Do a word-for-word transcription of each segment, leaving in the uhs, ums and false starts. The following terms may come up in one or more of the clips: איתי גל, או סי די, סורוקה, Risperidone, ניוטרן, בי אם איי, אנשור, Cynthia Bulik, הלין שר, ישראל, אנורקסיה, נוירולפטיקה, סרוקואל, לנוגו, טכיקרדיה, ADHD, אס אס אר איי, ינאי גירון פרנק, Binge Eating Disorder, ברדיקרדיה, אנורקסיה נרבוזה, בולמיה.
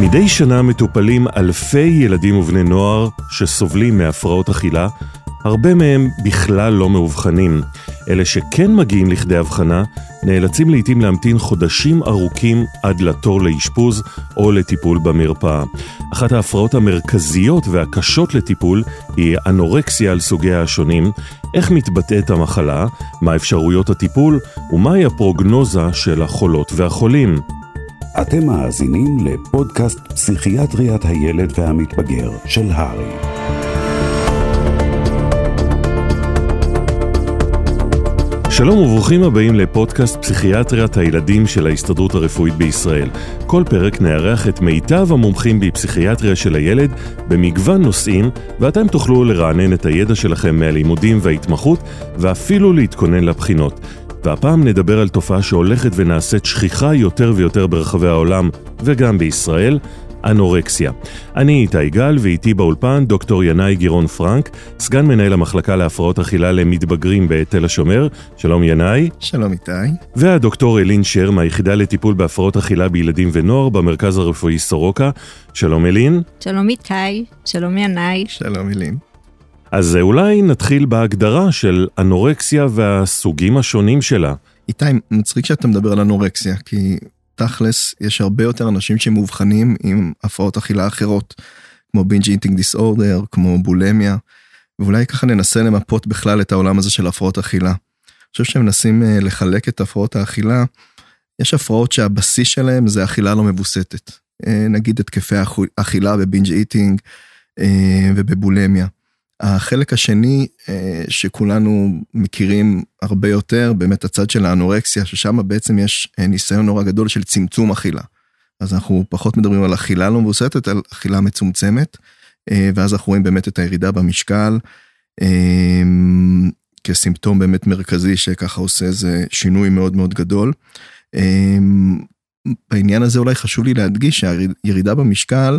מדי שנה מטופלים אלפי ילדים ובני נוער שסובלים מהפרעות אכילה, הרבה מהם בכלל לא מאובחנים. אלה שכן מגיעים לכדי הבחנה, נאלצים לעתים להמתין חודשים ארוכים עד לתור לאשפוז או לטיפול במרפאה. אחת ההפרעות המרכזיות והקשות לטיפול היא אנורקסיה על סוגיה השונים, איך מתבטאת המחלה, מה אפשרויות הטיפול ומהי הפרוגנוזה של החולות והחולים. אתם מאזינים לפודקאסט פסיכיאטריית הילד והמתבגר של הרי. שלום וברוכים הבאים לפודקאסט פסיכיאטריית הילדים של ההסתדרות הרפואית בישראל. כל פרק נערך את מיטב המומחים בפסיכיאטריה של הילד במגוון נושאים, ואתם תוכלו לרענן את הידע שלכם מהלימודים וההתמחות ואפילו להתכונן לבחינות. והפעם נדבר על תופעה שהולכת ונעשית שכיחה יותר ויותר ברחבי העולם וגם בישראל, אנורקסיה. אני איתי גל ואיתי באולפן דוקטור ינאי גירון פרנק, סגן מנהל המחלקה להפרעות אכילה למתבגרים בתל השומר. שלום ינאי. שלום איתי. והדוקטור הלין שר מהיחידה לטיפול בהפרעות אכילה בילדים ונוער במרכז הרפואי סורוקה. שלום הלין. שלום איתי. שלום ינאי. שלום הלין. אז אולי נתחיל בהגדרה של אנורקסיה והסוגים השונים שלה. איתי, מצחיק שאתה מדבר על אנורקסיה, כי תכלס יש הרבה יותר אנשים שמאובחנים עם הפרעות אכילה אחרות, כמו Binge Eating Disorder, כמו בולמיה, ואולי ככה ננסה למפות בכלל את העולם הזה של הפרעות אכילה. אני חושב שהם מנסים לחלק את הפרעות האכילה, יש הפרעות שהבסיס שלהם זה אכילה לא מבוסתת. נגיד את כפי האכילה בבינג' איטינג ובבולמיה. החלק השני שכולנו מכירים הרבה יותר, באמת הצד של האנורקסיה, ששם בעצם יש ניסיון נורא גדול של צמצום אכילה. אז אנחנו פחות מדברים על אכילה לא מבוסתת, על אכילה מצומצמת, ואז אנחנו רואים באמת את הירידה במשקל, כסימפטום באמת מרכזי שככה עושה איזה שינוי מאוד מאוד גדול. בעניין הזה אולי חשוב לי להדגיש שהירידה במשקל,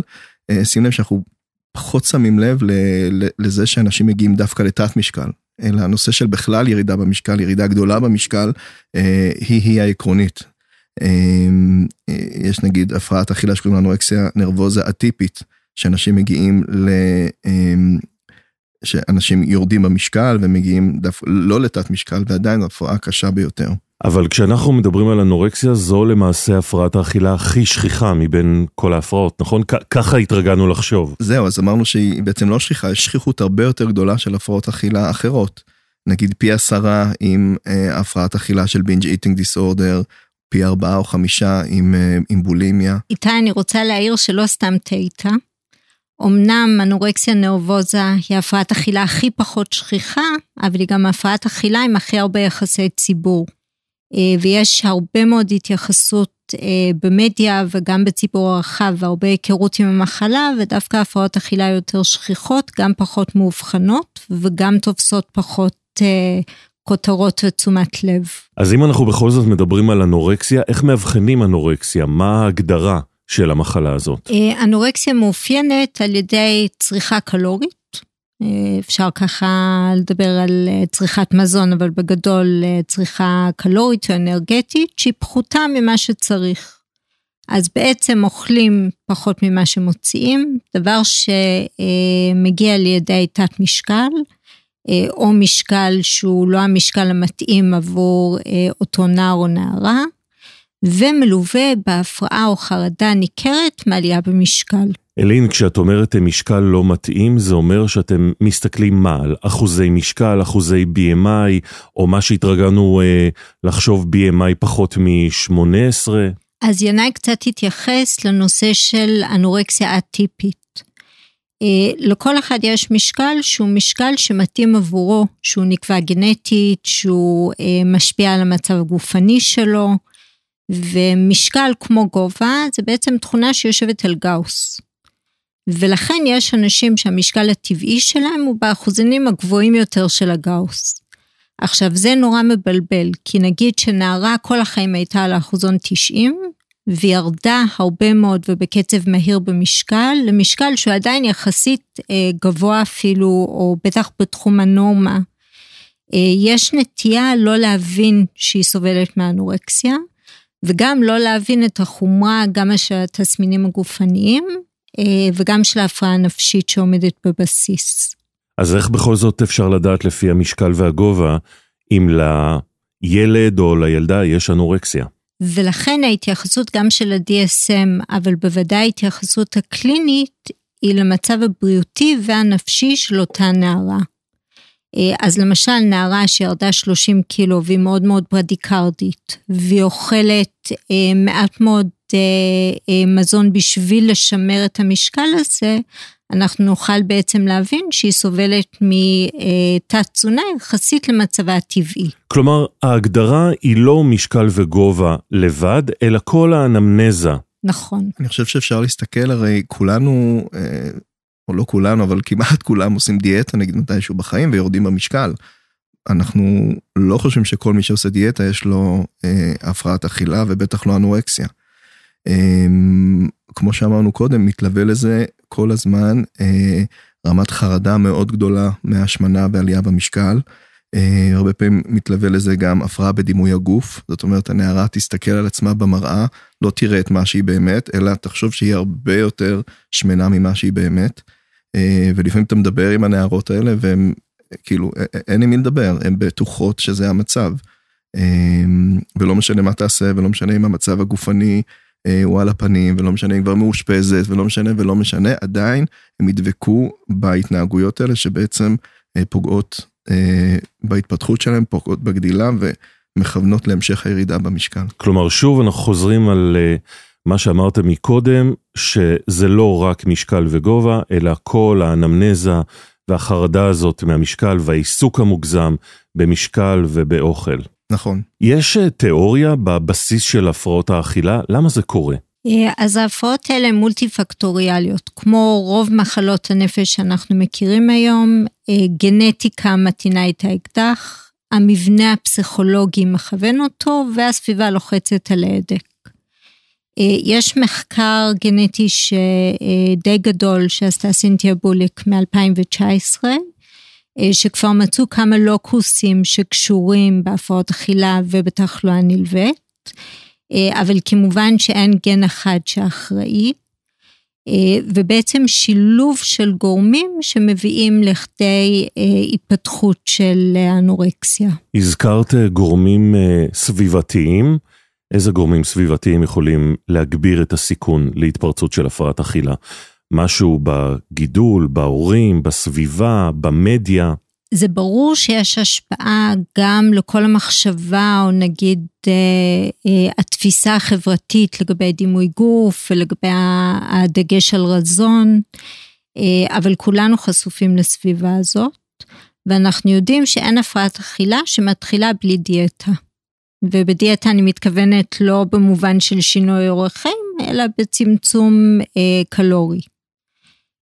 שים לב שאנחנו פחות שמים לב לזה שאנשים מגיעים דווקא לתת משקל, אלא הנושא של בכלל ירידה במשקל, ירידה גדולה במשקל, היא-היא העקרונית. יש נגיד הפרעת אכילה שקוראים לאנורקסיה נרבוזה אטיפית, שאנשים מגיעים ל... שאנשים יורדים במשקל ומגיעים דווקא לא לתת משקל, ועדיין הפרעה קשה ביותר. אבל כשאנחנו מדברים על אנורקסיה, זו למעשה הפרעת האכילה הכי שכיחה מבין כל ההפרעות, נכון? כ- ככה התרגלנו לחשוב. זהו, אז אמרנו שהיא בעצם לא שכיחה, יש שכיחות הרבה יותר גדולה של הפרעות אכילה אחרות. נגיד פי עשרה עם אה, הפרעת אכילה של Binge Eating Disorder, פי ארבעה או חמישה עם, אה, עם בולימיה. איתה אני רוצה להעיר שלא סתם תהיתה. אמנם אנורקסיה נרבוזה היא הפרעת אכילה הכי פחות שכיחה, אבל היא גם הפרעת אכילה עם הכי הרבה יחסי ציבור. ויש הרבה מאוד התייחסות במדיה וגם בציבור הרחב, והרבה היכרות עם המחלה, ודווקא הפרעות אכילה יותר שכיחות, גם פחות מאובחנות, וגם תופסות פחות כותרות ותשומת לב. אז אם אנחנו בכל זאת מדברים על אנורקסיה, איך מאבחנים אנורקסיה? מה ההגדרה של המחלה הזאת? אנורקסיה מאופיינת על ידי צריכה קלורית, אפשר ככה לדבר על צריכת מזון, אבל בגדול צריכה קלורית או אנרגטית, שהיא פחותה ממה שצריך. אז בעצם אוכלים פחות ממה שמוציאים, דבר שמגיע לידי תת משקל, או משקל שהוא לא המשקל המתאים עבור אותו נער או נערה, ומלווה בהפרעה או חרדה ניכרת מעלייה במשקל. אלין, כשאת אומרת משקל לא מתאים, זה אומר שאתם מסתכלים מה? על אחוזי משקל, אחוזי בי אם איי, או מה שהתרגלנו אה, לחשוב בי אם איי פחות מ-שמונה עשרה? אז ינאי קצת התייחס לנושא של אנורקסיה אטיפית. אה, לכל אחד יש משקל שהוא משקל שמתאים עבורו, שהוא נקבע גנטית, שהוא אה, משפיע על המצב הגופני שלו, ומשקל כמו גובה זה בעצם תכונה שיושבת על גאוס. ולכן יש אנשים שהמשקל הטבעי שלהם הוא באחוזנים הגבוהים יותר של הגאוס. עכשיו זה נורא מבלבל, כי נגיד שנערה כל החיים הייתה על האחוזון תשעים, וירדה הרבה מאוד ובקצב מהיר במשקל, למשקל שהוא עדיין יחסית גבוה אפילו, או בטח בתחום הנורמה. יש נטייה לא להבין שהיא סובלת מאנורקסיה, וגם לא להבין את החומרה, גם של התסמינים הגופניים, וגם של ההפרעה הנפשית שעומדת בבסיס. אז איך בכל זאת אפשר לדעת לפי המשקל והגובה, אם לילד או לילדה יש אנורקסיה? ולכן ההתייחסות גם של ה-די אס אם, אבל בוודאי ההתייחסות הקלינית, היא למצב הבריאותי והנפשי של אותה נערה. אז למשל נערה שירדה שלושים קילו והיא מאוד מאוד ברדיקרדית, והיא אוכלת אה, מעט מאוד אה, אה, מזון בשביל לשמר את המשקל הזה, אנחנו נוכל בעצם להבין שהיא סובלת מתת תזונה יחסית למצבה הטבעי. כלומר, ההגדרה היא לא משקל וגובה לבד, אלא כל האנמנזה. נכון. אני חושב שאפשר להסתכל, הרי כולנו... אה... או לא כולנו, אבל כמעט כולם עושים דיאטה נגד מתישהו בחיים ויורדים במשקל. אנחנו לא חושבים שכל מי שעושה דיאטה יש לו אה, הפרעת אכילה ובטח לא אנורקסיה. אה, כמו שאמרנו קודם, מתלווה לזה כל הזמן אה, רמת חרדה מאוד גדולה מהשמנה ועלייה במשקל. אה, הרבה פעמים מתלווה לזה גם הפרעה בדימוי הגוף. זאת אומרת, הנערה תסתכל על עצמה במראה, לא תראה את מה שהיא באמת, אלא תחשוב שהיא הרבה יותר שמנה ממה שהיא באמת. ולפעמים אתה מדבר עם הנערות האלה, והן כאילו, אין עם מי לדבר, הן בטוחות שזה המצב, ולא משנה מה תעשה, ולא משנה אם המצב הגופני הוא על הפנים, ולא משנה אם כבר מאושפזת, ולא משנה ולא משנה, עדיין הם ידבקו בהתנהגויות האלה, שבעצם פוגעות בהתפתחות שלהם, פוגעות בגדילה, ומכוונות להמשך הירידה במשקל. כלומר, שוב אנחנו חוזרים על... מה שאמרת מקודם, שזה לא רק משקל וגובה, אלא כל האנמנזה והחרדה הזאת מהמשקל והעיסוק המוגזם במשקל ובאוכל. נכון. יש תיאוריה בבסיס של הפרעות האכילה? למה זה קורה? אז ההפרעות האלה מולטיפקטוריאליות, כמו רוב מחלות הנפש שאנחנו מכירים היום, גנטיקה מתינה את האקדח, המבנה הפסיכולוגי מכוון אותו, והסביבה לוחצת על ההדק. יש מחקר גנטי שדי גדול שעשתה סינתיה בוליק מ-אלפיים תשע עשרה, שכבר מצאו כמה לוקוסים שקשורים בהפרעות אכילה ובתחלואה נלווית, אבל כמובן שאין גן אחד שאחראי, ובעצם שילוב של גורמים שמביאים לכדי התפתחות של אנורקסיה. הזכרת גורמים סביבתיים, איזה גורמים סביבתיים יכולים להגביר את הסיכון להתפרצות של הפרעת אכילה? משהו בגידול, בהורים, בסביבה, במדיה? זה ברור שיש השפעה גם לכל המחשבה, או נגיד אה, אה, התפיסה החברתית לגבי דימוי גוף, ולגבי הדגש על רזון, אה, אבל כולנו חשופים לסביבה הזאת, ואנחנו יודעים שאין הפרעת אכילה שמתחילה בלי דיאטה. ובדיאטה אני מתכוונת לא במובן של שינוי אורח חיים, אלא בצמצום אה, קלורי.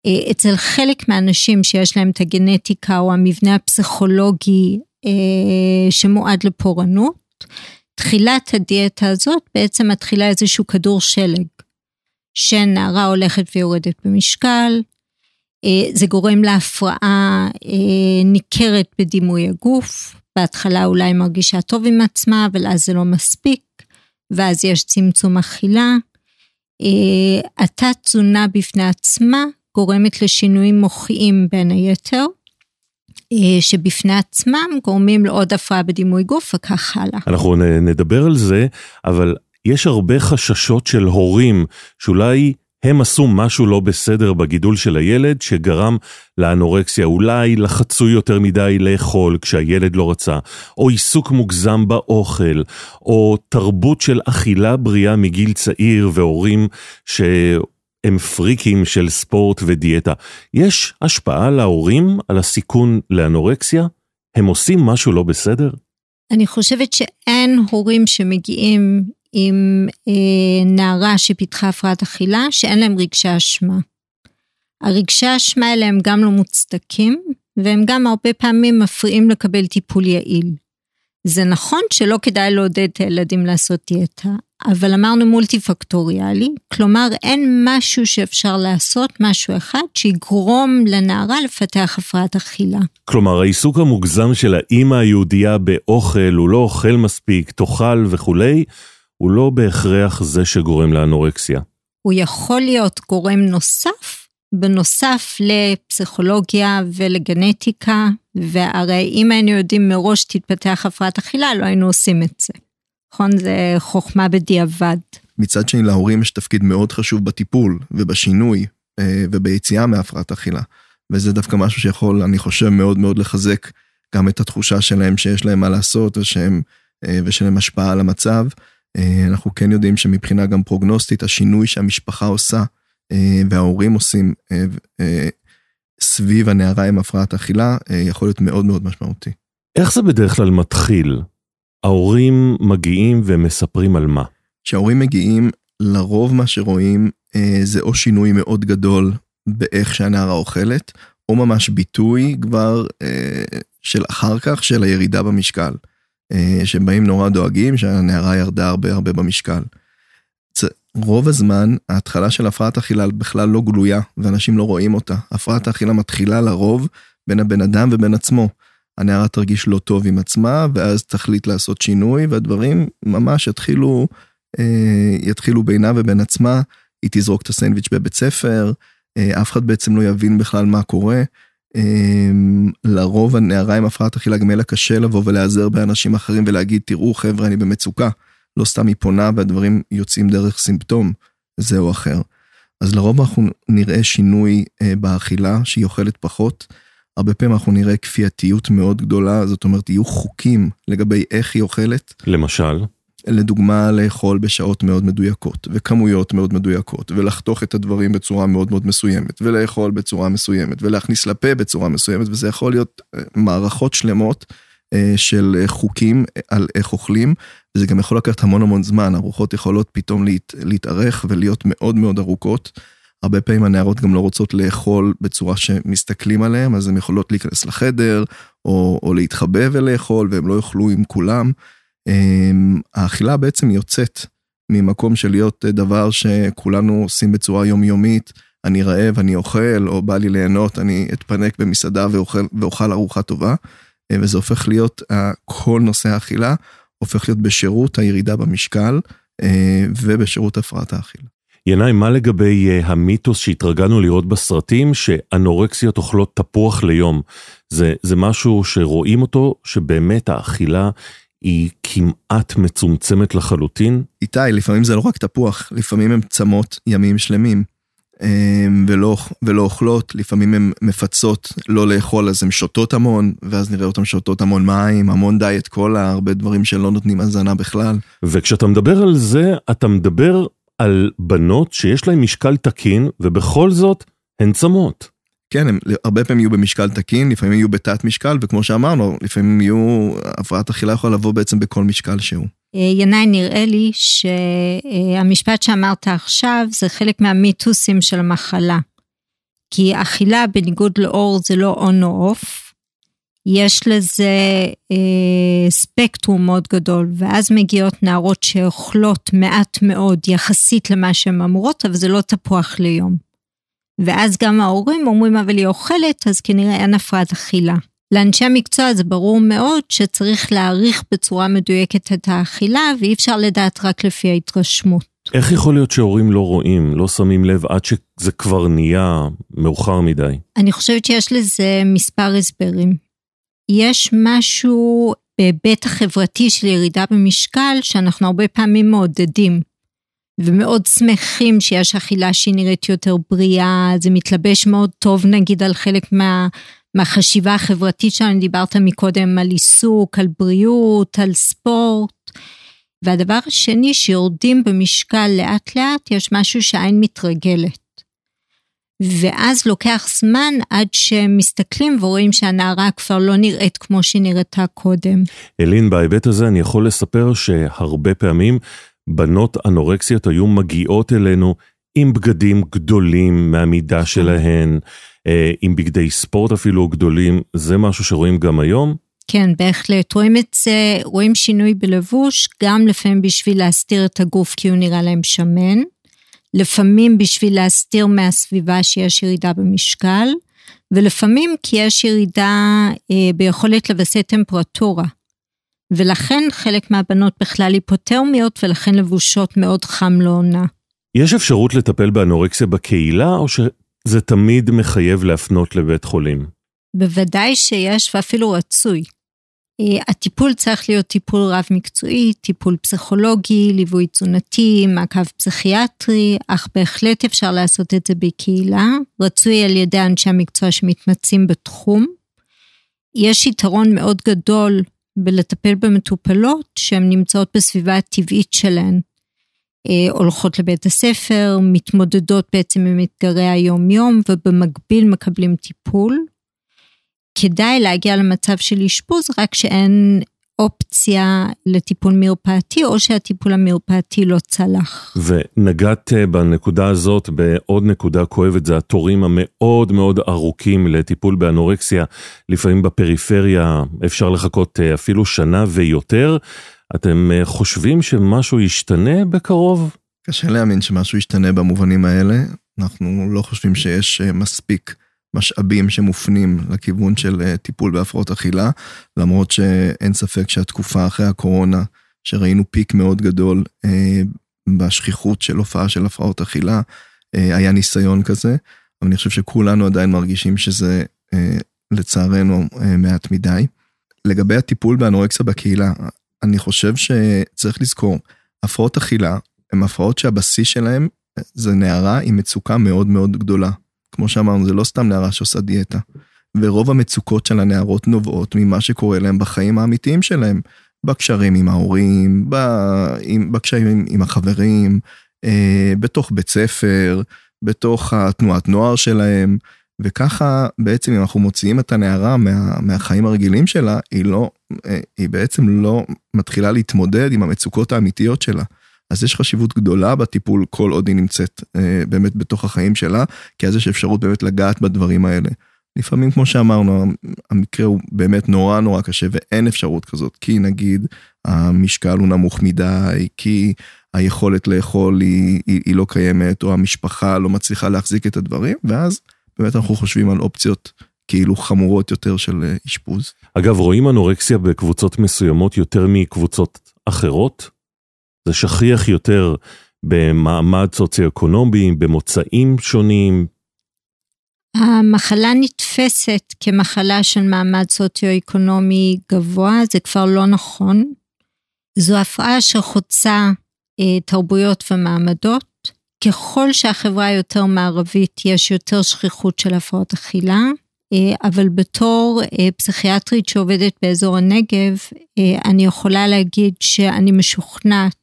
אה, אצל חלק מהאנשים שיש להם את הגנטיקה או המבנה הפסיכולוגי אה, שמועד לפורענות, תחילת הדיאטה הזאת בעצם מתחילה איזשהו כדור שלג, שנערה הולכת ויורדת במשקל, אה, זה גורם להפרעה אה, ניכרת בדימוי הגוף, בהתחלה אולי מרגישה טוב עם עצמה, אבל אז זה לא מספיק, ואז יש צמצום אכילה. התת-תזונה בפני עצמה גורמת לשינויים מוחיים בין היתר, שבפני עצמם גורמים לעוד הפרעה בדימוי גוף וכך הלאה. אנחנו נדבר על זה, אבל יש הרבה חששות של הורים, שאולי הם עשו משהו לא בסדר בגידול של הילד, שגרם לאנורקסיה, אולי לחצו יותר מדי לאכול כשהילד לא רצה, או עיסוק מוגזם באוכל, או תרבות של אכילה בריאה מגיל צעיר, והורים שהם פריקים של ספורט ודיאטה. יש השפעה להורים על הסיכון לאנורקסיה? הם עושים משהו לא בסדר? אני חושבת שאין הורים שמגיעים עם אה, נערה שפיתחה הפרעת אכילה, שאין להם רגשי אשמה. הרגשי האשמה האלה הם גם לא מוצדקים, והם גם הרבה פעמים מפריעים לקבל טיפול יעיל. זה נכון שלא כדאי לעודד את הילדים לעשות דיאטה, אבל אמרנו מולטיפקטוריאלי, כלומר אין משהו שאפשר לעשות, משהו אחד שיגרום לנערה לפתח הפרעת אכילה. כלומר, העיסוק המוגזם של האמא היהודייה באוכל, הוא לא אוכל מספיק, תאכל וכולי, הוא לא בהכרח זה שגורם לאנורקסיה. הוא יכול להיות גורם נוסף, בנוסף לפסיכולוגיה ולגנטיקה, והרי אם היינו יודעים מראש תתפתח הפרעת אכילה, לא היינו עושים את זה. נכון, זה חוכמה בדיעבד. מצד שני, להורים יש תפקיד מאוד חשוב בטיפול ובשינוי וביציאה מהפרעת אכילה. וזה דווקא משהו שיכול, אני חושב, מאוד מאוד לחזק גם את התחושה שלהם שיש להם מה לעשות, ושהם, ושלהם השפעה על המצב. אנחנו כן יודעים שמבחינה גם פרוגנוסטית, השינוי שהמשפחה עושה, וההורים עושים סביב הנערה עם הפרעת אכילה, יכול להיות מאוד מאוד משמעותי. איך זה בדרך כלל מתחיל? ההורים מגיעים ומספרים על מה? כשההורים מגיעים, לרוב מה שרואים, זה או שינוי מאוד גדול באיך שהנערה אוכלת, או ממש ביטוי כבר של אחר כך, של הירידה במשקל. שבאים נורא דואגים, שהנערה ירדה הרבה הרבה במשקל. רוב הזמן, ההתחלה של הפרעת אכילה בכלל לא גלויה, ואנשים לא רואים אותה. הפרעת האכילה מתחילה לרוב בין הבן אדם ובין עצמו. הנערה תרגיש לא טוב עם עצמה, ואז תחליט לעשות שינוי, והדברים ממש יתחילו, יתחילו בינה ובין עצמה, היא תזרוק את הסנדוויץ' בבית ספר, אף אחד בעצם לא יבין בכלל מה קורה. לרוב הנערה עם הפרעת אכילה גם קשה לבוא ולעזר באנשים אחרים ולהגיד, תראו חבר'ה, אני במצוקה. לא סתם היא פונה, והדברים יוצאים דרך סימפטום, זה או אחר. אז לרוב אנחנו נראה שינוי באכילה, שהיא אוכלת פחות. הרבה פעמים אנחנו נראה כפייתיות מאוד גדולה, זאת אומרת, יהיו חוקים לגבי איך היא אוכלת. למשל? לדוגמה, לאכול בשעות מאוד מדויקות, וכמויות מאוד מדויקות, ולחתוך את הדברים בצורה מאוד מאוד מסוימת, ולאכול בצורה מסוימת, ולהכניס לפה בצורה מסוימת, וזה יכול להיות מערכות שלמות של חוקים על איך אוכלים, וזה גם יכול לקחת המון המון זמן, ארוחות יכולות פתאום להת, להתארך ולהיות מאוד מאוד ארוכות, הרבה פעמים הנערות גם לא רוצות לאכול בצורה שמסתכלים עליהם, אז הן יכולות להיכנס לחדר, או, או להתחבא ולאכול, והם לא יאכלו עם כולם, האכילה בעצם יוצאת ממקום של להיות דבר שכולנו עושים בצורה יומיומית, אני רעב, אני אוכל, או בא לי ליהנות, אני אתפנק במסעדה ואוכל, ואוכל ארוחה טובה, וזה הופך להיות, כל נושא האכילה הופך להיות בשירות הירידה במשקל, ובשירות הפרעת האכילה. ינאי, מה לגבי המיתוס שהתרגלנו לראות בסרטים, שאנורקסיות אוכלות תפוח ליום? זה, זה משהו שרואים אותו, שבאמת האכילה היא כמעט מצומצמת לחלוטין? איתי, לפעמים זה לא רק תפוח, לפעמים הם צמות ימים שלמים, ולא, ולא אוכלות, לפעמים הם מפצות לא לאכול, אז הם שוטות המון, ואז נראה אותם שוטות המון מים, המון דיאט קולה, הרבה דברים שלא נותנים הזנה בכלל. וכשאתה מדבר על זה, אתה מדבר על בנות שיש להן משקל תקין, ובכל זאת הן צמות. כן, הם הרבה פעמים יהיו במשקל תקין, לפעמים יהיו בתת משקל, וכמו שאמרנו, לפעמים יהיו, הפרעת אכילה יכולה לבוא בעצם בכל משקל שהוא. ינאי, נראה לי שהמשפט שאמרת עכשיו, זה חלק מהמיתוסים של המחלה. כי אכילה בניגוד לאור זה לא on או off, יש לזה אה, ספקטרום מאוד גדול, ואז מגיעות נערות שאוכלות מעט מאוד יחסית למה שהן אמורות, אבל זה לא תפוח ליום. ואז גם ההורים אומרים, אבל היא אוכלת, אז כנראה אין הפרעת אכילה. לאנשי המקצוע זה ברור מאוד שצריך להעריך בצורה מדויקת את האכילה, ואי אפשר לדעת רק לפי ההתרשמות. איך יכול להיות שההורים לא רואים, לא שמים לב עד שזה כבר נהיה מאוחר מדי? אני חושבת שיש לזה מספר הסברים. יש משהו בבית החברתי של ירידה במשקל, שאנחנו הרבה פעמים מעודדים. ומאוד שמחים שיש אכילה שהיא נראית יותר בריאה, זה מתלבש מאוד טוב נגיד על חלק מה, מהחשיבה החברתית שלנו, דיברת מקודם על עיסוק, על בריאות, על ספורט, והדבר השני שיורדים במשקל לאט לאט, יש משהו שהעין מתרגלת, ואז לוקח זמן עד שמסתכלים ורואים שהנערה כבר לא נראית כמו שהיא נראתה קודם. אלין, בהיבט הזה אני יכול לספר שהרבה פעמים, בנות אנורקסיות היו מגיעות אלינו עם בגדים גדולים מהמידה שלהן, עם בגדי ספורט אפילו גדולים, זה משהו שרואים גם היום? כן, בהחלט, רואים את זה, רואים שינוי בלבוש, גם לפעמים בשביל להסתיר את הגוף כי הוא נראה להם שמן, לפעמים בשביל להסתיר מהסביבה שיש ירידה במשקל, ולפעמים כי יש ירידה ביכולת לבסס טמפרטורה. ולכן חלק מהבנות בכלל היפותרמיות, ולכן לבושות מאוד חם לעונה. יש אפשרות לטפל באנורקסיה בקהילה, או שזה תמיד מחייב להפנות לבית חולים? בוודאי שיש, ואפילו רצוי. הטיפול צריך להיות טיפול רב-מקצועי, טיפול פסיכולוגי, ליווי תזונתי, מעקב פסיכיאטרי, אך בהחלט אפשר לעשות את זה בקהילה, רצוי על ידי אנשי המקצוע שמתמצאים בתחום. יש יתרון מאוד גדול בלטפל במטופלות שהן נמצאות בסביבה הטבעית שלהן, הולכות לבית הספר, מתמודדות בעצם עם אתגרי היום-יום, ובמקביל מקבלים טיפול. כדאי להגיע למצב של אשפוז, רק שאין אופציה לטיפול מרפאתי, או שהטיפול המרפאתי לא צלח. ונגעת בנקודה הזאת, בעוד נקודה כואבת, זה התורים המאוד מאוד ארוכים לטיפול באנורקסיה, לפעמים בפריפריה אפשר לחכות אפילו שנה ויותר. אתם חושבים שמשהו ישתנה בקרוב? קשה להאמין שמשהו ישתנה במובנים האלה, אנחנו לא חושבים שיש מספיק משאבים שמופנים לכיוון של טיפול בהפרעות אכילה, למרות שאין ספק שהתקופה אחרי הקורונה, שראינו פיק מאוד גדול אה, בשכיחות של הופעה של הפרעות אכילה, אה, היה ניסיון כזה, אבל אני חושב שכולנו עדיין מרגישים שזה אה, לצערנו אה, מעט מדי. לגבי הטיפול באנורקסיה בקהילה, אני חושב שצריך לזכור, הפרעות אכילה הן הפרעות שהבסיס שלהן זה נערה עם מצוקה מאוד מאוד גדולה. כמו שאמרנו, זה לא סתם נערה שעושה דיאטה, ורוב המצוקות של הנערות נובעות ממה שקורה להם בחיים האמיתיים שלהם, בקשרים עם ההורים, בקשרים עם החברים, בתוך בית ספר, בתוך התנועת נוער שלהם, וככה בעצם אם אנחנו מוציאים את הנערה מה, מהחיים הרגילים שלה, היא, לא, היא בעצם לא מתחילה להתמודד עם המצוקות האמיתיות שלה. אז יש חשיבות גדולה בטיפול כל עוד היא נמצאת באמת בתוך החיים שלה, כי אז יש אפשרות באמת לגעת בדברים האלה. לפעמים כמו שאמרנו, המקרה הוא באמת נורא נורא קשה, ואין אפשרות כזאת, כי נגיד המשקל הוא נמוך מדי, כי היכולת לאכול היא, היא, היא לא קיימת, או המשפחה לא מצליחה להחזיק את הדברים, ואז באמת אנחנו חושבים על אופציות כאילו חמורות יותר של אשפוז. אגב, רואים אנורקסיה בקבוצות מסוימות יותר מקבוצות אחרות? זה שכיח יותר במעמד סוציו-אקונומי, במוצאים שונים. המחלה נתפסת כמחלה של מעמד סוציו-אקונומי גבוה, זה כבר לא נכון. זו הפרעה שחוצה אה, תרבויות ומעמדות. ככל שהחברה יותר מערבית, יש יותר שכיחות של הפרעות אכילה, אה, אבל בתור אה, פסיכיאטרית שעובדת באזור הנגב, אה, אני יכולה להגיד שאני משוכנעת,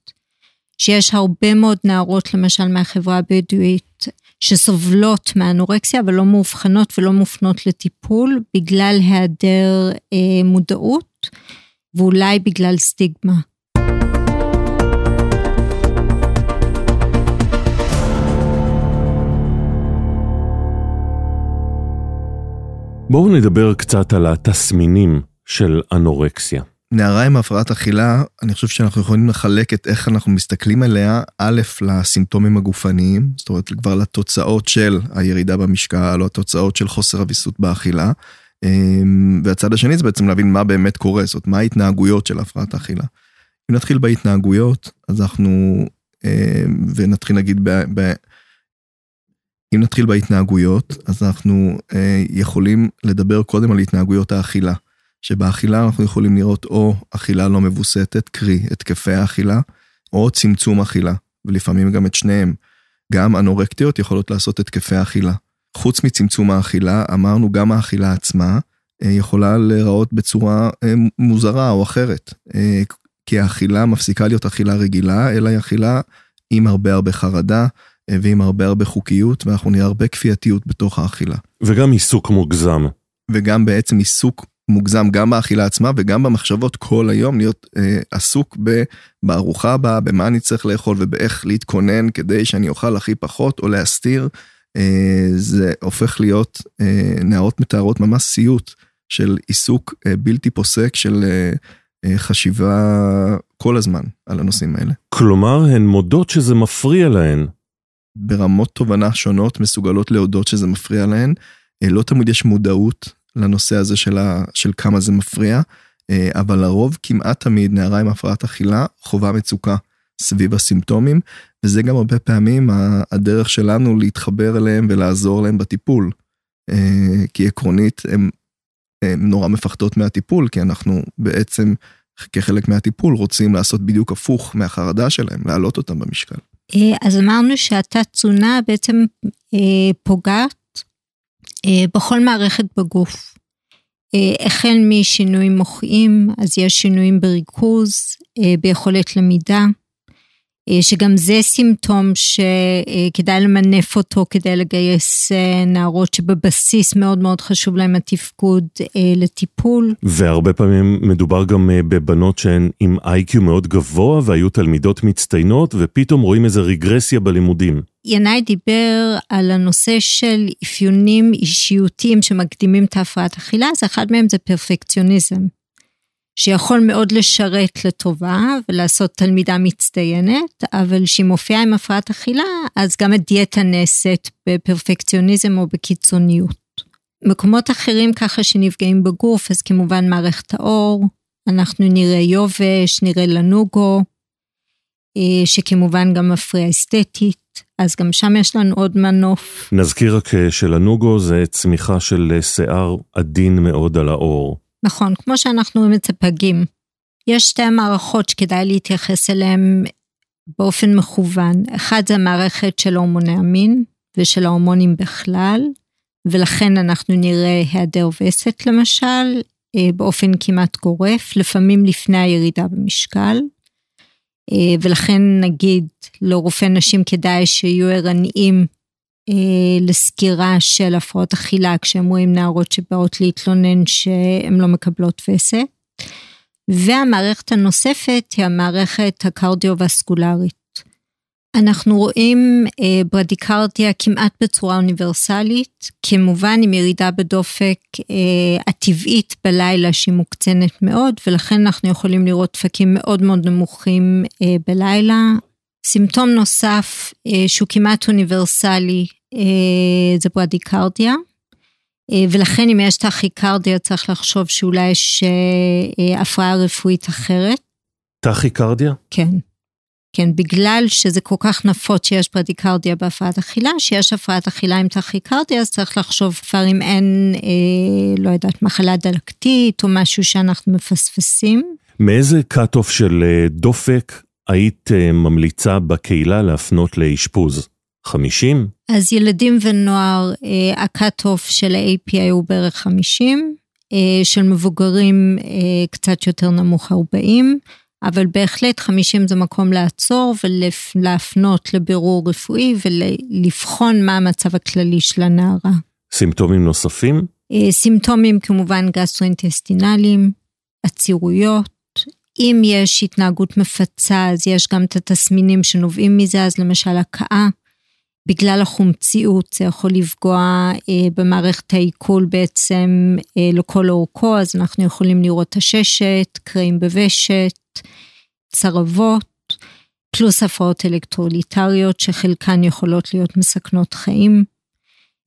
שיש הרבה מאוד נערות, למשל מהחברה הבדואית, שסובלות מהאנורקסיה, אבל לא מאובחנות ולא מופנות לטיפול, בגלל היעדר אה, מודעות, ואולי בגלל סטיגמה. בואו נדבר קצת על התסמינים של אנורקסיה. נערה עם הפרעת אכילה, אני חושב שאנחנו יכולים לחלק את איך אנחנו מסתכלים עליה, א', לסימפטומים הגופניים, זאת אומרת כבר לתוצאות של הירידה במשקל, או התוצאות של חוסר הוויסות באכילה, והצד השני זה בעצם להבין מה באמת קורה, זאת אומרת מה ההתנהגויות של הפרעת האכילה. אם נתחיל בהתנהגויות, אז אנחנו, ונתחיל נגיד, ב, ב, אם נתחיל בהתנהגויות, אז אנחנו יכולים לדבר קודם על התנהגויות האכילה. שבאכילה אנחנו יכולים לראות או אכילה לא מבוסתת, קרי, התקפי האכילה, או צמצום אכילה, ולפעמים גם את שניהם. גם אנורקטיות יכולות לעשות התקפי האכילה. חוץ מצמצום האכילה, אמרנו גם האכילה עצמה יכולה להיראות בצורה מוזרה או אחרת, כי האכילה מפסיקה להיות אכילה רגילה, אלא היא אכילה עם הרבה הרבה חרדה, ועם הרבה הרבה חוקיות, ואנחנו נראה הרבה כפייתיות בתוך האכילה. וגם עיסוק מוגזם. וגם בעצם עיסוק מוגזם גם באכילה עצמה וגם במחשבות כל היום, להיות אה, עסוק ב, בארוחה הבאה, במה אני צריך לאכול ובאיך להתכונן כדי שאני אוכל הכי פחות או להסתיר, אה, זה הופך להיות אה, נערות מתארות ממש סיוט של עיסוק אה, בלתי פוסק של אה, אה, חשיבה כל הזמן על הנושאים האלה. כלומר, הן מודות שזה מפריע להן. ברמות תובנה שונות מסוגלות להודות שזה מפריע להן, אה, לא תמיד יש מודעות לנושא הזה של, ה, של כמה זה מפריע, אבל לרוב כמעט תמיד נערה עם הפרעת אכילה חובה מצוקה סביב הסימפטומים, וזה גם הרבה פעמים הדרך שלנו להתחבר אליהם ולעזור להם בטיפול, כי עקרונית הם, הם נורא מפחדות מהטיפול, כי אנחנו בעצם כחלק מהטיפול רוצים לעשות בדיוק הפוך מהחרדה שלהם, להעלות אותם במשקל. אז אמרנו שהתת-תזונה בעצם פוגעת בכל מערכת בגוף. החל משינויים מוחיים, אז יש שינויים בריכוז, ביכולת למידה, שגם זה סימפטום שכדאי למנף אותו, כדאי לגייס נערות שבבסיס מאוד מאוד חשוב להם התפקוד לטיפול. והרבה פעמים מדובר גם בבנות שהן עם איי קיו מאוד גבוה, והיו תלמידות מצטיינות, ופתאום רואים איזו רגרסיה בלימודים. ינאי דיבר על הנושא של אפיונים אישיותיים שמקדימים את ההפרעת אכילה, אז אחד מהם זה פרפקציוניזם. שיכול מאוד לשרת לטובה ולעשות תלמידה מצטיינת, אבל שהיא מופיעה עם הפרעת אכילה, אז גם הדיאטה נעשית בפרפקציוניזם או בקיצוניות. מקומות אחרים ככה שנפגעים בגוף, אז כמובן מערכת האור, אנחנו נראה יובש, נראה לנוגו, שכמובן גם מפריע אסתטית, אז גם שם יש לנו עוד מנוף. נזכיר רק שלנוגו זה צמיחה של שיער עדין מאוד על האור. נכון, כמו שאנחנו רואים את הפגים, יש שתי מערכות שכדאי להתייחס אליהן באופן מכוון. אחד זה המערכת של הורמוני המין ושל ההורמונים בכלל, ולכן אנחנו נראה היעדר וסת למשל, באופן כמעט גורף, לפעמים לפני הירידה במשקל, ולכן נגיד לרופא נשים כדאי שיהיו ערניים לסקירה של הפרעות אכילה, כשהם רואים נערות שבאות להתלונן שהן לא מקבלות וסת. והמערכת הנוספת היא המערכת הקרדיו-וסקולרית. אנחנו רואים ברדיקרדיה כמעט בצורה אוניברסלית, כמובן עם ירידה בדופק הטבעית בלילה שהיא מוקצנת מאוד, ולכן אנחנו יכולים לראות דפקים מאוד מאוד נמוכים בלילה. סימפטום נוסף שהוא כמעט אוניברסלי זה ברדיקרדיה, ולכן אם יש טכיקרדיה צריך לחשוב שאולי יש הפרעה רפואית אחרת. טכיקרדיה? כן. כן, בגלל שזה כל כך נפוץ שיש ברדיקרדיה בהפרעת אכילה, שיש הפרעת אכילה עם טכיקרדיה, אז צריך לחשוב כבר אם אין, לא יודעת, מחלה דלקתית או משהו שאנחנו מפספסים. מאיזה קאט-אוף של דופק היית ממליצה בקהילה להפנות לאשפוז? חמישים? אז ילדים ונוער, הקאט-אוף של ה-איי פי איי הוא בערך חמישים, של מבוגרים קצת יותר נמוך ארבעים, אבל בהחלט חמישים זה מקום לעצור ולהפנות לבירור רפואי ולבחון מה המצב הכללי של הנערה. סימפטומים נוספים? סימפטומים כמובן גסטרואינטסטינליים, עצירויות, אם יש התנהגות מפצה, אז יש גם את התסמינים שנובעים מזה, אז למשל הקאה, בגלל החומציות, זה יכול לפגוע אה, במערכת העיכול בעצם אה, לכל אורכו, אז אנחנו יכולים לראות תששת, קרעים בוושת, צרבות, פלוס הפרעות אלקטרוליטריות, שחלקן יכולות להיות מסכנות חיים,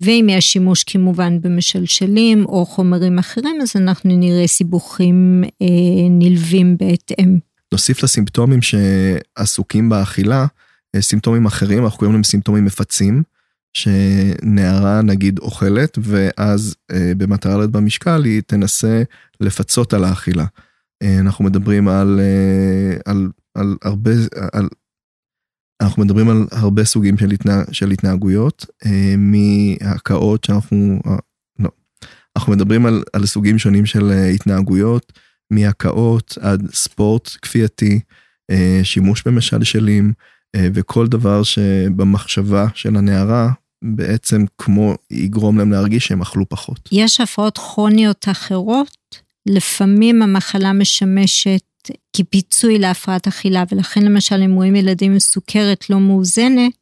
ואם יש שימוש כמובן במשלשלים או חומרים אחרים, אז אנחנו נראה סיבוכים אה, נלווים בהתאם. נוסיף לסימפטומים שעסוקים באכילה, סימפטומים אחרים, אנחנו קוראים להם סימפטומים מפצים, שנערה נגיד אוכלת, ואז אה, במטרה להיות במשקל היא תנסה לפצות על האכילה. אה, אנחנו מדברים על, אה, על, על הרבה... על, אנחנו מדברים על הרבה סוגים של, התנה, של התנהגויות, אה, מהקאות שאנחנו, אה, לא, אנחנו מדברים על, על סוגים שונים של אה, התנהגויות, מהקאות עד ספורט כפייתי, אה, שימוש במשלשלים, אה, וכל דבר שבמחשבה של הנערה, בעצם כמו יגרום להם להרגיש שהם אכלו פחות. יש הפרעות כרוניות אחרות, לפעמים המחלה משמשת, כפיצוי להפרעת אכילה, ולכן למשל אם רואים ילדים עם סוכרת לא מאוזנת,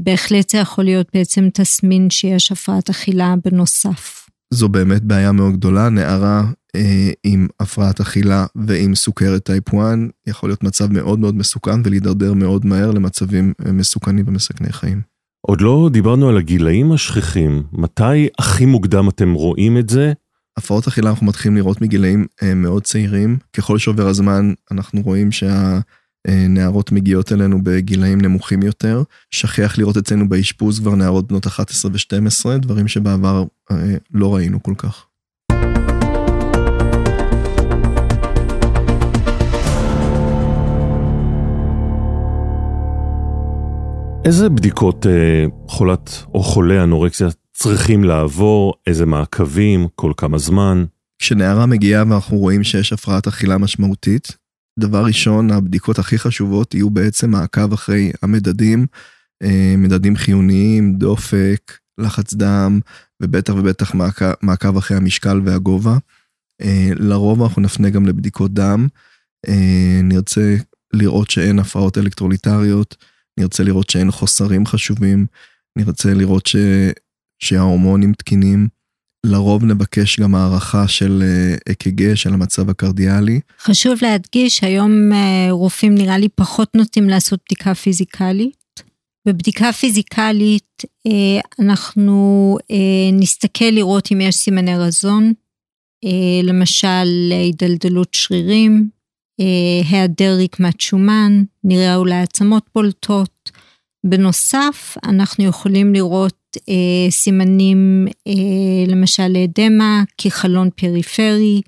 בהחלט זה יכול להיות בעצם תסמין שיש הפרעת אכילה בנוסף. זו באמת בעיה מאוד גדולה, נערה אה, עם הפרעת אכילה ועם סוכרת טייפ אחת, יכול להיות מצב מאוד מאוד מסוכן ולהידרדר מאוד מהר למצבים מסוכנים ומסכני חיים. עוד לא דיברנו על הגילאים השכיחים, מתי הכי מוקדם אתם רואים את זה? הפרעות אכילה אנחנו מתחילים לראות מגילאים מאוד צעירים, ככל שעובר הזמן אנחנו רואים שהנערות מגיעות אלינו בגילאים נמוכים יותר, שכיח לראות אצלנו באשפוז כבר נערות בנות אחת עשרה ו-שתים עשרה, דברים שבעבר לא ראינו כל כך. איזה בדיקות חולת או חולה אנורקסיה צריכים לעבור, איזה מעקבים, כל כמה זמן? כשנערה מגיעה ואנחנו רואים שיש הפרעת אכילה משמעותית, דבר ראשון, הבדיקות הכי חשובות יהיו בעצם מעקב אחרי המדדים, מדדים חיוניים, דופק, לחץ דם, ובטח ובטח מעקב, מעקב אחרי המשקל והגובה. לרוב אנחנו נפנה גם לבדיקות דם, נרצה לראות שאין הפרעות אלקטרוליטריות, נרצה לראות שאין חוסרים חשובים, נרצה לראות ש... שההורמונים תקינים, לרוב נבקש גם הערכה של אק"ג, של המצב הקרדיאלי. חשוב להדגיש, היום רופאים נראה לי פחות נוטים לעשות בדיקה פיזיקלית. בבדיקה פיזיקלית אנחנו נסתכל לראות אם יש סימני רזון, למשל הידלדלות שרירים, היעדר רקמת שומן, נראה אולי עצמות בולטות. בנוסף, אנחנו יכולים לראות אה, סימנים, אה, למשל אדמה, כחלון פריפרי,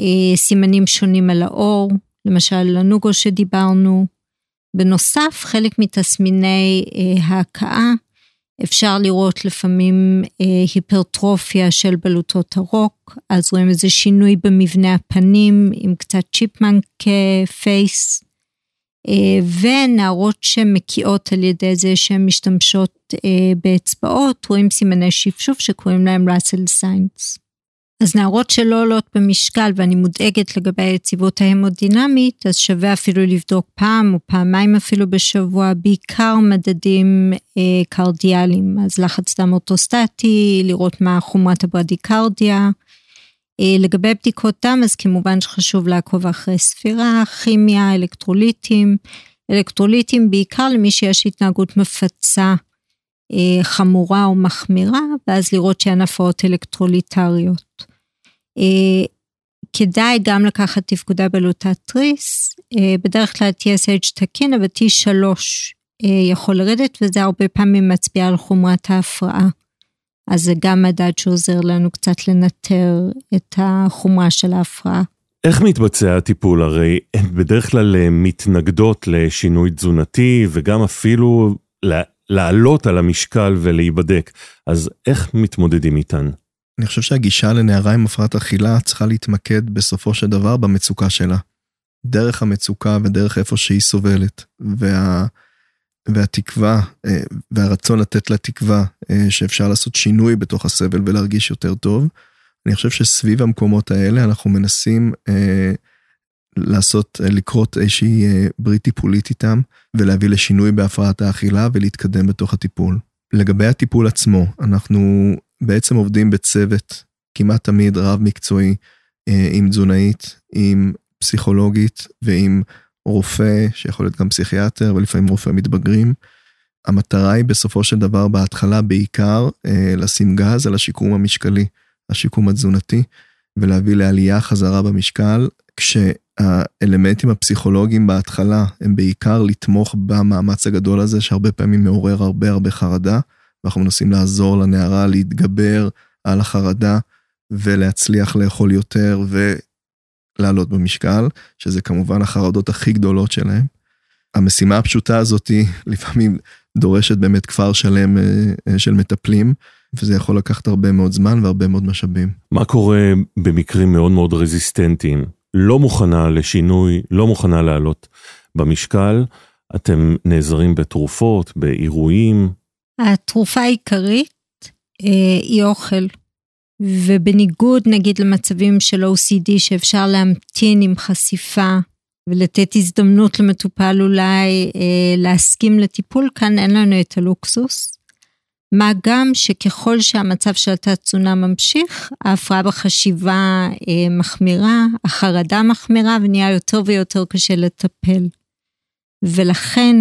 אה, סימנים שונים על האור, למשל לנוגו שדיברנו. בנוסף, חלק מתסמיני אה, ההקאה, אפשר לראות לפעמים אה, היפרטרופיה של בלוטות הרוק, אז רואים איזה שינוי במבנה הפנים, עם קצת צ'יפמנק אה, פייס, ונערות שמקיאות על ידי זה שהן משתמשות באצבעות, רואים סימני שפשוף שקוראים להם Russell signs. אז נערות שלא עולות במשקל, ואני מודאגת לגבי היציבות ההמודינמית, אז שווה אפילו לבדוק פעם או פעמיים אפילו בשבוע, בעיקר מדדים קרדיאליים, אז לחץ דם אוטוסטטי, לראות מה חומרת הברדיקרדיה, לגבי בדיקות דם, אז כמובן שחשוב לעקוב אחרי ספירה, כימיה, אלקטרוליטים, אלקטרוליטים בעיקר למי שיש התנהגות מפצה חמורה או מחמירה, ואז לראות שהן הפרעות אלקטרוליטריות. כדאי גם לקחת תפקודה בלוטת תריס, בדרך כלל T S H תקין, אבל T שלוש יכול לרדת, וזה הרבה פעמים מצביע על חומרת ההפרעה. אז זה גם מדד שעוזר לנו קצת לנטר את החומרה של ההפרעה. איך מתבצע הטיפול? הרי בדרך כלל מתנגדות לשינוי תזונתי, וגם אפילו לעלות על המשקל ולהיבדק. אז איך מתמודדים איתן? אני חושב שהגישה לנערה עם הפרעת אכילה צריכה להתמקד בסופו של דבר במצוקה שלה. דרך המצוקה ודרך איפה שהיא סובלת. וה... והתקווה, והרצון לתת לה תקווה, שאפשר לעשות שינוי בתוך הסבל ולהרגיש יותר טוב. אני חושב שסביב המקומות האלה אנחנו מנסים לעשות, לקרות איזושהי ברית טיפולית איתם, ולהביא לשינוי בהפרעת האכילה ולהתקדם בתוך הטיפול. לגבי הטיפול עצמו, אנחנו בעצם עובדים בצוות, כמעט תמיד רב מקצועי, עם תזונאית, עם פסיכולוגית ועם רופא, שיכול להיות גם פסיכיאטר, ולפעמים רופא מתבגרים. המטרה היא בסופו של דבר, בהתחלה בעיקר, לשים גז על השיקום המשקלי, השיקום התזונתי, ולהביא לעלייה חזרה במשקל, כשהאלמנטים הפסיכולוגיים בהתחלה, הם בעיקר לתמוך במאמץ הגדול הזה, שהרבה פעמים מעורר הרבה הרבה חרדה, ואנחנו מנסים לעזור לנערה, להתגבר על החרדה, ולהצליח לאכול יותר, ו... לעלות במשקל, שזה כמובן החרדות הכי גדולות שלהם. המשימה הפשוטה הזאת היא לפעמים דורשת באמת כפר שלם של מטפלים, וזה יכול לקחת הרבה מאוד זמן והרבה מאוד משאבים. מה קורה במקרים מאוד מאוד רזיסטנטיים? לא מוכנה לשינוי, לא מוכנה לעלות במשקל, אתם נעזרים בתרופות, באירועים? התרופה העיקרית היא אוכל. ובניגוד נגיד למצבים של O C D שאפשר להמתין עם חשיפה ולתת הזדמנות למטופל אולי אה, להסכים לטיפול, כאן אין לנו את הלוקסוס. מה גם שככל שהמצב של התת-תזונה ממשיך, ההפרעה בחשיבה אה, מחמירה, החרדה מחמירה ונהיה יותר ויותר קשה לטפל. ולכן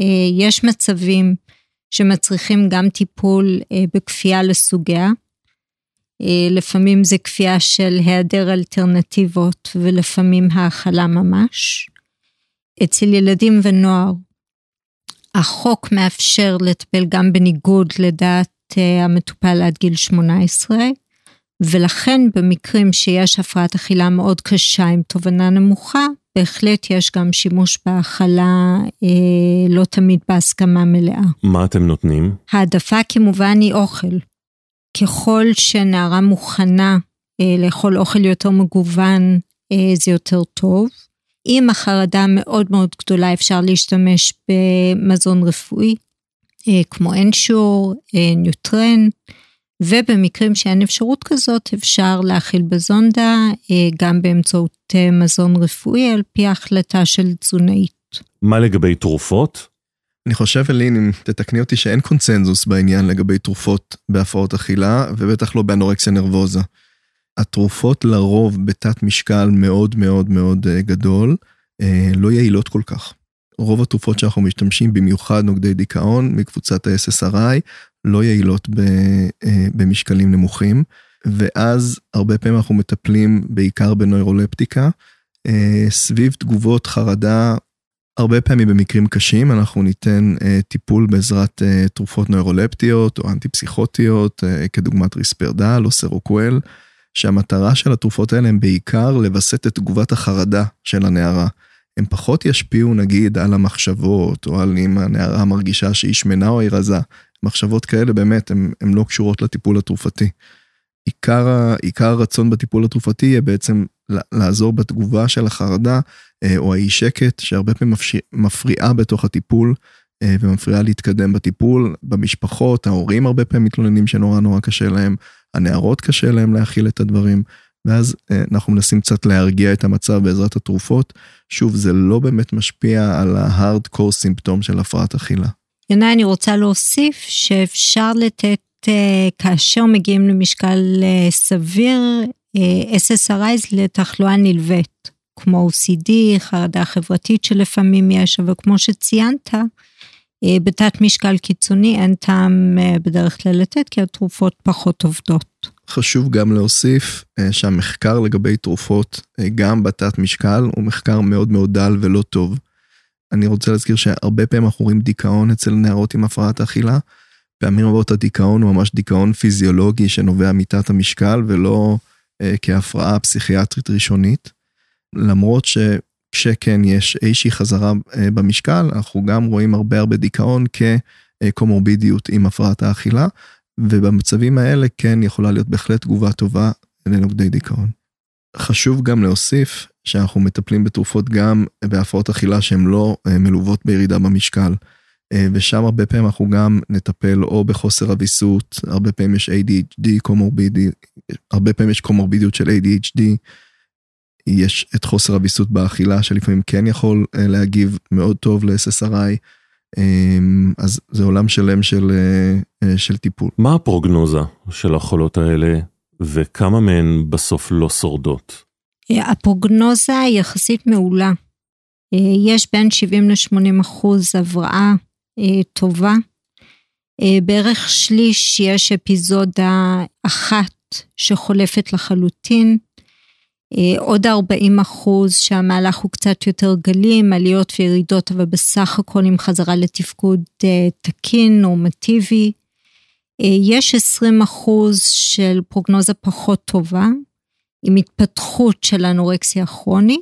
אה, יש מצבים שמצריכים גם טיפול אה, בכפייה לסוגיה, לפעמים זה כפייה של היעדר אלטרנטיבות, ולפעמים האכלה ממש. אצל ילדים ונוער, החוק מאפשר לטפל גם בניגוד לדעת המטופל עד גיל שמונה עשרה, ולכן במקרים שיש הפרעת אכילה מאוד קשה עם תובנה נמוכה, בהחלט יש גם שימוש בהאכלה אה, לא תמיד בהסכמה מלאה. מה אתם נותנים? העדפה כמובן היא אוכל. ככל שנערה מוכנה אה, לאכול אוכל יותר מגוון, אה, זה יותר טוב. אם החרדה מאוד מאוד גדולה אפשר להשתמש במזון רפואי, אה, כמו אנשור, אה, ניוטרן, ובמקרים שאין אפשרות כזאת אפשר להכיל בזונדה, גם באמצעות מזון רפואי, על פי ההחלטה של תזונאית. מה לגבי תרופות? אני חושב, אלין, אם תתקני אותי, שאין קונצנזוס בעניין לגבי תרופות בהפרעות אכילה, ובטח לא באנורקסיה נרבוזה. התרופות לרוב בתת משקל מאוד מאוד מאוד גדול, לא יעילות כל כך. רוב התרופות שאנחנו משתמשים, במיוחד נוגדי דיכאון, מקבוצת ה-אס אס אר איי, לא יעילות במשקלים נמוכים, ואז הרבה פעמים אנחנו מטפלים בעיקר בנוירולפטיקה, סביב תגובות חרדה, הרבה פעמים במקרים קשים, אנחנו ניתן טיפול בעזרת תרופות נוירולפטיות או אנטי-פסיכוטיות, כדוגמת ריספרדל או סרוקואל, שהמטרה של התרופות האלה הם בעיקר לבסט את תגובת החרדה של הנערה. הם פחות ישפיעו נגיד על המחשבות, או על אם הנערה מרגישה שהיא שמנה או היא רזה, מחשבות כאלה באמת, הן לא קשורות לטיפול התרופתי. עיקר, עיקר הרצון בטיפול התרופתי יהיה בעצם לעזור בתגובה של החרדה, או האי שקט, שהרבה פעמים מפריעה בתוך הטיפול, ומפריעה להתקדם בטיפול, במשפחות, ההורים הרבה פעמים מתלוננים שנורא נורא קשה להם, הנערות קשה להם להכיל את הדברים, ואז אנחנו מנסים קצת להרגיע את המצב בעזרת התרופות, שוב, זה לא באמת משפיע על ה-hardcore סימפטום של הפרעת אכילה. ינאי, אני רוצה להוסיף שאפשר לתת, כאשר מגיעים למשקל סביר, אס אס אר איז לתחלואה נלוות, כמו או סי די, חרדה חברתית שלפעמים יש, אבל כמו שציינת, בתת משקל קיצוני אין טעם בדרך כלל לתת, כי התרופות פחות עובדות. חשוב גם להוסיף שהמחקר לגבי תרופות, גם בתת משקל, הוא מחקר מאוד מאוד דל ולא טוב. אני רוצה להזכיר שהרבה פעמים אנחנו רואים דיכאון אצל נערות עם הפרעת אכילה, פעמים רבות הדיכאון הוא ממש דיכאון פיזיולוגי שנובע מתת המשקל, ולא אה, כהפרעה פסיכיאטרית ראשונית, למרות שכשכן יש איזושהי חזרה אה, במשקל, אנחנו גם רואים הרבה הרבה דיכאון כקומורבידיות עם הפרעת האכילה, ובמצבים האלה כן יכולה להיות בהחלט תגובה טובה לנוגדי דיכאון. חשוב גם להוסיף שאנחנו מטפלים בתרופות גם בהפרעות אכילה שהן לא מלוות בירידה במשקל, ושם הרבה פעמים אנחנו גם נטפל או בחוסר אביסות, הרבה פעמים יש איי די אייץ' די, קומורבידי, הרבה פעמים יש קומורבידיות של איי די אייץ' די, יש את חוסר אביסות באכילה שלפעמים כן יכול להגיב מאוד טוב ל-אס אס אר איי, אז זה עולם שלם של, של טיפול. מה הפרוגנוזה של החולות האלה? וכמה מהן בסוף לא שורדות? הפרוגנוזה יחסית מעולה. יש בין שבעים עד שמונים אחוז הבראה טובה. בערך שליש יש אפיזודה אחת שחולפת לחלוטין. עוד ארבעים אחוז שהמהלך הוא קצת יותר גלים, עליות וירידות, אבל בסך הכל עם חזרה לתפקוד תקין, נורמטיבי. יש עשרים אחוז של פרוגנוזה פחות טובה, עם התפתחות של אנורקסיה כרונית,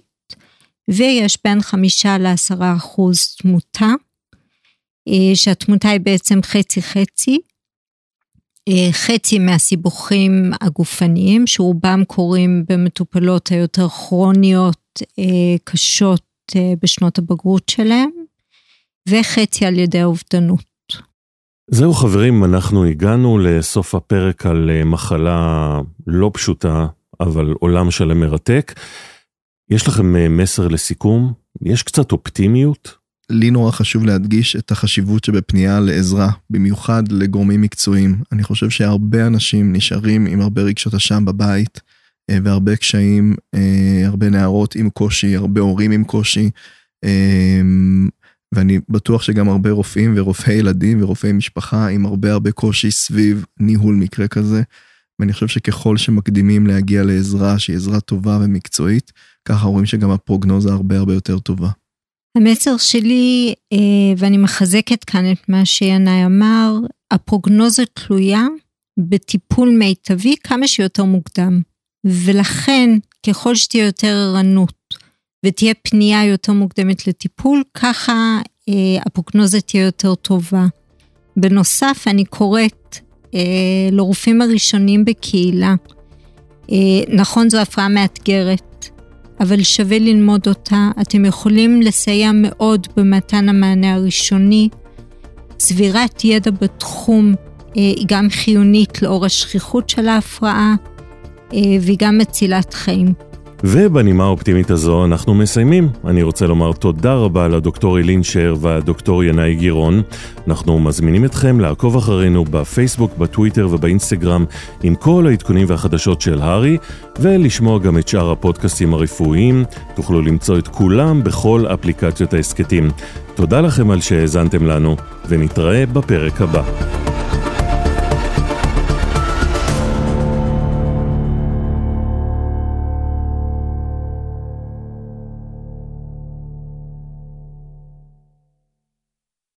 ויש בין חמישה עד עשרה אחוז תמותה, שהתמותה היא בעצם חצי-חצי, חצי מהסיבוכים הגופניים, שרובם קורים במטופלות היותר כרוניות קשות בשנות הבגרות שלהם, וחצי על ידי האובדנות. זהו חברים, אנחנו הגענו לסוף הפרק על מחלה לא פשוטה, אבל עולם שלם מרתק. יש לכם מסר לסיכום? יש קצת אופטימיות? לי נורא חשוב להדגיש את החשיבות שבפנייה לעזרה, במיוחד לגורמים מקצועיים. אני חושב שהרבה אנשים נשארים עם הרבה רגשות אשם בבית, והרבה קשיים, הרבה נערות עם קושי, הרבה הורים עם קושי, ואני בטוח שגם הרבה רופאים ורופאי ילדים ורופאי משפחה עם הרבה הרבה קושי סביב ניהול מקרה כזה, ואני חושב שככל שמקדימים להגיע לעזרה, שהיא עזרה טובה ומקצועית, ככה רואים שגם הפרוגנוזה הרבה הרבה יותר טובה. המסר שלי, ואני מחזקת כאן את מה שינאי אמר, הפרוגנוזה תלויה בטיפול מיטבי כמה שיותר מוקדם. ולכן, ככל שתהיה יותר ערנות, ותהיה פנייה יותר מוקדמת לטיפול, ככה הפרוגנוזה תהיה יותר טובה. בנוסף, אני קוראת לרופאים הראשונים בקהילה. נכון, זו הפרעה מאתגרת, אבל שווה ללמוד אותה. אתם יכולים לסייע מאוד במתן המענה הראשוני. צבירת ידע בתחום היא גם חיונית לאור השכיחות של ההפרעה, והיא גם מצילת חיים. ובנימה האופטימית הזו אנחנו מסיימים. אני רוצה לומר תודה רבה לדוקטור הלין שר והדוקטור ינאי גירון. אנחנו מזמינים אתכם לעקוב אחרינו בפייסבוק, בטוויטר ובאינסטגרם עם כל העדכונים והחדשות של הרי, ולשמוע גם את שאר הפודקאסטים הרפואיים. תוכלו למצוא את כולם בכל אפליקציות העסקתים. תודה לכם על שהאזנתם לנו, ונתראה בפרק הבא.